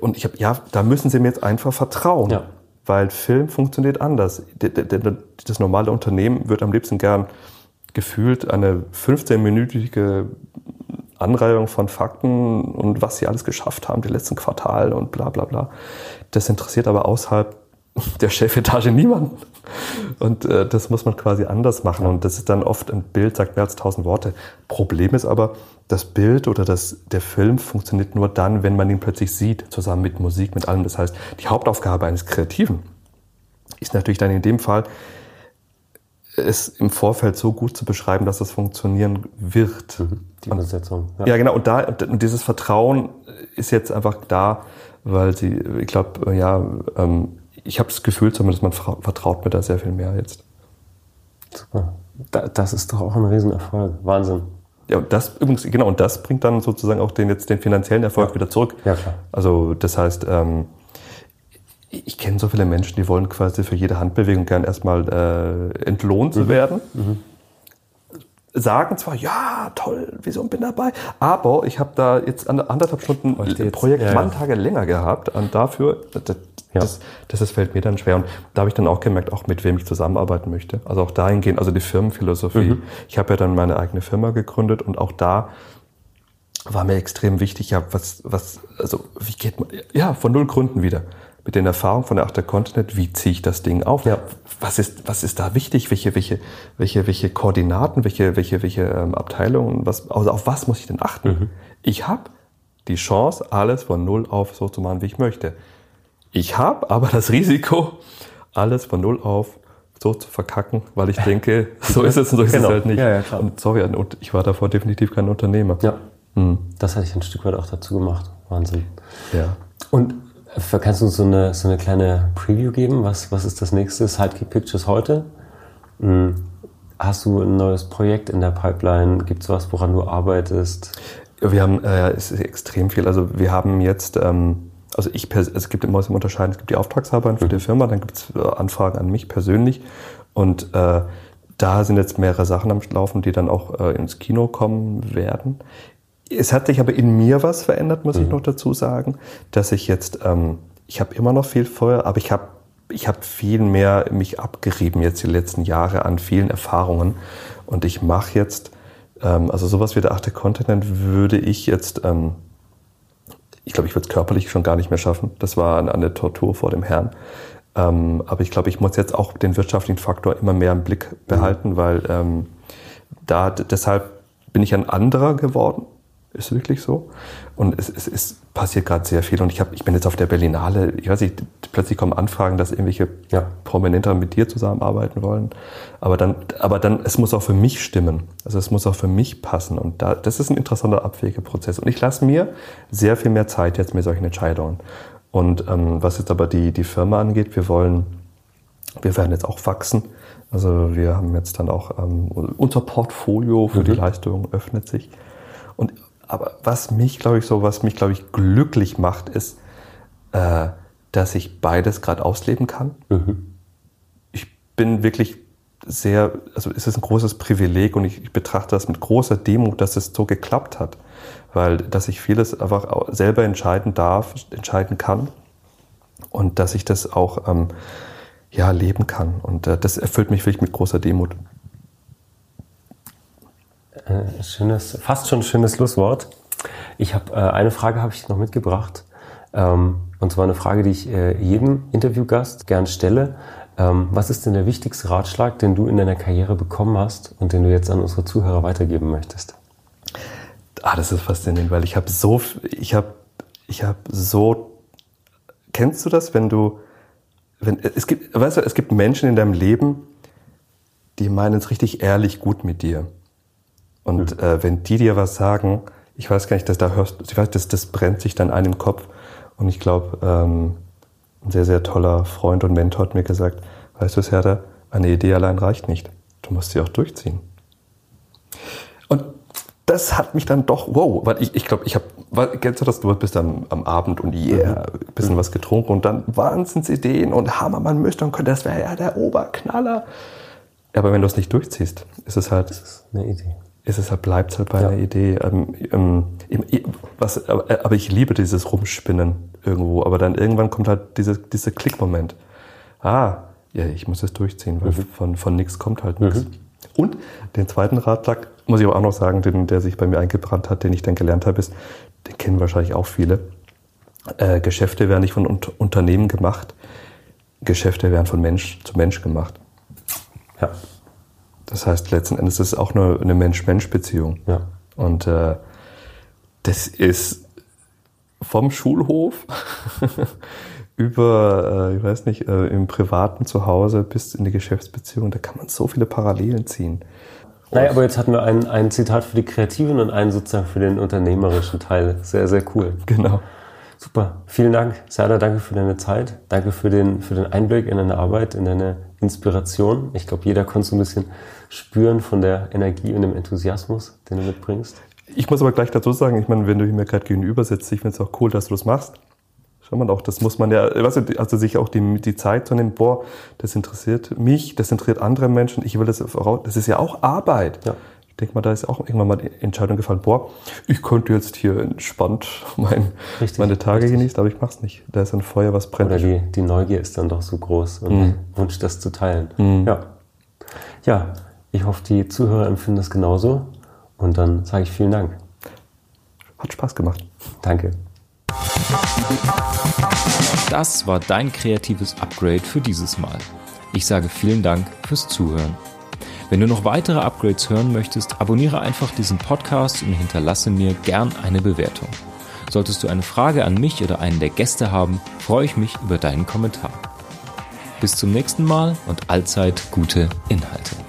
Und ich habe, ja, da müssen Sie mir jetzt einfach vertrauen, ja. weil Film funktioniert anders. Das normale Unternehmen wird am liebsten gern gefühlt eine fünfzehnminütige Anreihung von Fakten und was Sie alles geschafft haben, die letzten Quartale und bla bla bla. Das interessiert aber außerhalb der Chefetage niemanden. Und äh, das muss man quasi anders machen. Ja. Und das ist dann oft ein Bild, sagt mehr als tausend Worte. Problem ist aber, das Bild oder das, der Film funktioniert nur dann, wenn man ihn plötzlich sieht, zusammen mit Musik, mit allem. Das heißt, die Hauptaufgabe eines Kreativen ist natürlich dann in dem Fall, es im Vorfeld so gut zu beschreiben, dass es funktionieren wird. Mhm. Die Umsetzung. Ja. ja, genau. Und, da, und dieses Vertrauen ist jetzt einfach da, weil sie, ich glaube, ja, ähm, ich habe das Gefühl zumindest, man vertraut mir da sehr viel mehr jetzt. Super. Das ist doch auch ein Riesenerfolg. Wahnsinn. Ja, und das übrigens, genau, und das bringt dann sozusagen auch den, jetzt den finanziellen Erfolg ja. wieder zurück. Ja, klar. Also das heißt, ähm, ich, ich kenne so viele Menschen, die wollen quasi für jede Handbewegung gern erstmal äh, entlohnt mhm. werden. Mhm. sagen zwar, ja, toll, Vision, bin dabei, aber ich habe da jetzt anderthalb Stunden jetzt, Projekt ja, Manntage ja. länger gehabt und dafür, das, ja. das, das, das fällt mir dann schwer. Und da habe ich dann auch gemerkt, auch mit wem ich zusammenarbeiten möchte. Also auch dahingehend, also die Firmenphilosophie. Mhm. Ich habe ja dann meine eigene Firma gegründet und auch da war mir extrem wichtig, ja, was, was, also wie geht man, ja, von null Gründen wieder. Mit den Erfahrungen von der acht. Kontinent, wie ziehe ich das Ding auf? Ja. Was ist, was ist da wichtig? Welche, welche, welche, welche Koordinaten, welche, welche, welche ähm, Abteilungen? Was, also auf was muss ich denn achten? Mhm. Ich habe die Chance, alles von null auf so zu machen, wie ich möchte. Ich habe aber das Risiko, alles von null auf so zu verkacken, weil ich denke, so ist es und so ist genau. es halt nicht. Ja, ja, und sorry, und ich war davor definitiv kein Unternehmer. Ja. Mhm. Das hatte ich ein Stück weit auch dazu gemacht. Wahnsinn. Ja. Und kannst du uns so eine, so eine kleine Preview geben? Was, was ist das nächste? Sidekick Pictures heute? Hast du ein neues Projekt in der Pipeline? Gibt es was, woran du arbeitest? Wir haben, äh, es ist extrem viel. Also wir haben jetzt, ähm, also ich, pers- es gibt immer, es unterscheiden, es gibt die Auftragsarbeiten für die Firma, dann gibt es Anfragen an mich persönlich und äh, da sind jetzt mehrere Sachen am Laufen, die dann auch äh, ins Kino kommen werden. Es hat sich aber in mir was verändert, muss mhm. ich noch dazu sagen, dass ich jetzt, ähm, ich habe immer noch viel Feuer, aber ich habe ich hab viel mehr mich abgerieben jetzt die letzten Jahre an vielen Erfahrungen und ich mache jetzt, ähm, also sowas wie der acht. Kontinent würde ich jetzt, ähm, ich glaube, ich würde es körperlich schon gar nicht mehr schaffen, das war eine, eine Tortur vor dem Herrn. Ähm, aber ich glaube, ich muss jetzt auch den wirtschaftlichen Faktor immer mehr im Blick behalten, mhm. weil ähm, da d- deshalb bin ich ein anderer geworden. Ist wirklich so. Und es, es, es passiert gerade sehr viel. Und ich, hab, ich bin jetzt auf der Berlinale. Ich weiß nicht, plötzlich kommen Anfragen, dass irgendwelche ja. Prominenter mit dir zusammenarbeiten wollen. Aber dann, aber dann, es muss auch für mich stimmen. Also es muss auch für mich passen. Und da, das ist ein interessanter Abwägeprozess. Und ich lasse mir sehr viel mehr Zeit jetzt mit solchen Entscheidungen. Und ähm, was jetzt aber die, die Firma angeht, wir wollen, wir werden jetzt auch wachsen. Also wir haben jetzt dann auch, ähm, unser Portfolio für mhm. die Leistung öffnet sich. Und aber was mich, glaube ich, so, was mich, glaube ich, glücklich macht, ist, äh, dass ich beides gerade ausleben kann. Mhm. Ich bin wirklich sehr, also es ist ein großes Privileg und ich, ich betrachte das mit großer Demut, dass es so geklappt hat, weil dass ich vieles einfach selber entscheiden darf, entscheiden kann und dass ich das auch ähm, ja leben kann und äh, das erfüllt mich wirklich mit großer Demut. Schönes, fast schon schönes Schlusswort. Ich habe äh, eine Frage habe ich noch mitgebracht ähm, und zwar eine Frage, die ich äh, jedem Interviewgast gern stelle. Ähm, was ist denn der wichtigste Ratschlag, den du in deiner Karriere bekommen hast und den du jetzt an unsere Zuhörer weitergeben möchtest? Ah, das ist faszinierend, weil ich habe so, ich habe, ich habe so. Kennst du das, wenn du, wenn es gibt, weißt du, es gibt Menschen in deinem Leben, die meinen es richtig ehrlich gut mit dir. Und äh, wenn die dir was sagen, ich weiß gar nicht, dass da hörst, ich weiß, das, das brennt sich dann einem Kopf. Und ich glaube, ähm, ein sehr, sehr toller Freund und Mentor hat mir gesagt, weißt du, Serdar, eine Idee allein reicht nicht. Du musst sie auch durchziehen. Und das hat mich dann doch, wow, weil ich, ich glaube, ich habe, kennst du das, du bist am, am Abend und yeah, ein bisschen mhm. was getrunken und dann Wahnsinnsideen und Hammer, man müsste und könnte, das wäre ja der Oberknaller. Aber wenn du es nicht durchziehst, ist es halt... Das ist eine Idee. Ist es halt, bleibt es halt bei ja. einer Idee. Ähm, ähm, was, aber ich liebe dieses Rumspinnen irgendwo. Aber dann irgendwann kommt halt diese, dieser Klickmoment. Ah, ja, ich muss das durchziehen, weil mhm. von, von nichts kommt halt nichts. Mhm. Und den zweiten Ratschlag, muss ich aber auch noch sagen, den, der sich bei mir eingebrannt hat, den ich dann gelernt habe, ist, den kennen wahrscheinlich auch viele. Äh, Geschäfte werden nicht von Un- Unternehmen gemacht. Geschäfte werden von Mensch zu Mensch gemacht. Ja. Das heißt, letzten Endes ist es auch nur eine Mensch-Mensch-Beziehung. Ja. Und äh, das ist vom Schulhof über, äh, ich weiß nicht, äh, im privaten Zuhause bis in die Geschäftsbeziehung. Da kann man so viele Parallelen ziehen. Naja, aber jetzt hatten wir ein, ein Zitat für die Kreativen und einen sozusagen für den unternehmerischen Teil. Sehr, sehr cool. Genau. Super. Vielen Dank, Serdar. Danke für deine Zeit. Danke für den, für den Einblick in deine Arbeit, in deine Inspiration. Ich glaube, jeder konnte so ein bisschen spüren von der Energie und dem Enthusiasmus, den du mitbringst. Ich muss aber gleich dazu sagen, ich meine, wenn du mir gerade gegenüber sitzt, ich finde es auch cool, dass du das machst. Schau mal auch, das muss man ja, weißt du, also sich auch die, die Zeit zu nehmen, boah, das interessiert mich, das interessiert andere Menschen, ich will das voraus, das ist ja auch Arbeit. Ja. denke mal, da ist auch irgendwann mal die Entscheidung gefallen, boah, ich könnte jetzt hier entspannt mein, richtig, meine Tage richtig. genießen, aber ich mach's nicht. Da ist ein Feuer, was brennt. Oder die, die Neugier ist dann doch so groß und mm. Wunsch, das zu teilen. Mm. Ja. ja, ich hoffe, die Zuhörer empfinden das genauso und dann sage ich vielen Dank. Hat Spaß gemacht. Danke. Das war dein kreatives Upgrade für dieses Mal. Ich sage vielen Dank fürs Zuhören. Wenn du noch weitere Upgrades hören möchtest, abonniere einfach diesen Podcast und hinterlasse mir gern eine Bewertung. Solltest du eine Frage an mich oder einen der Gäste haben, freue ich mich über deinen Kommentar. Bis zum nächsten Mal und allzeit gute Inhalte.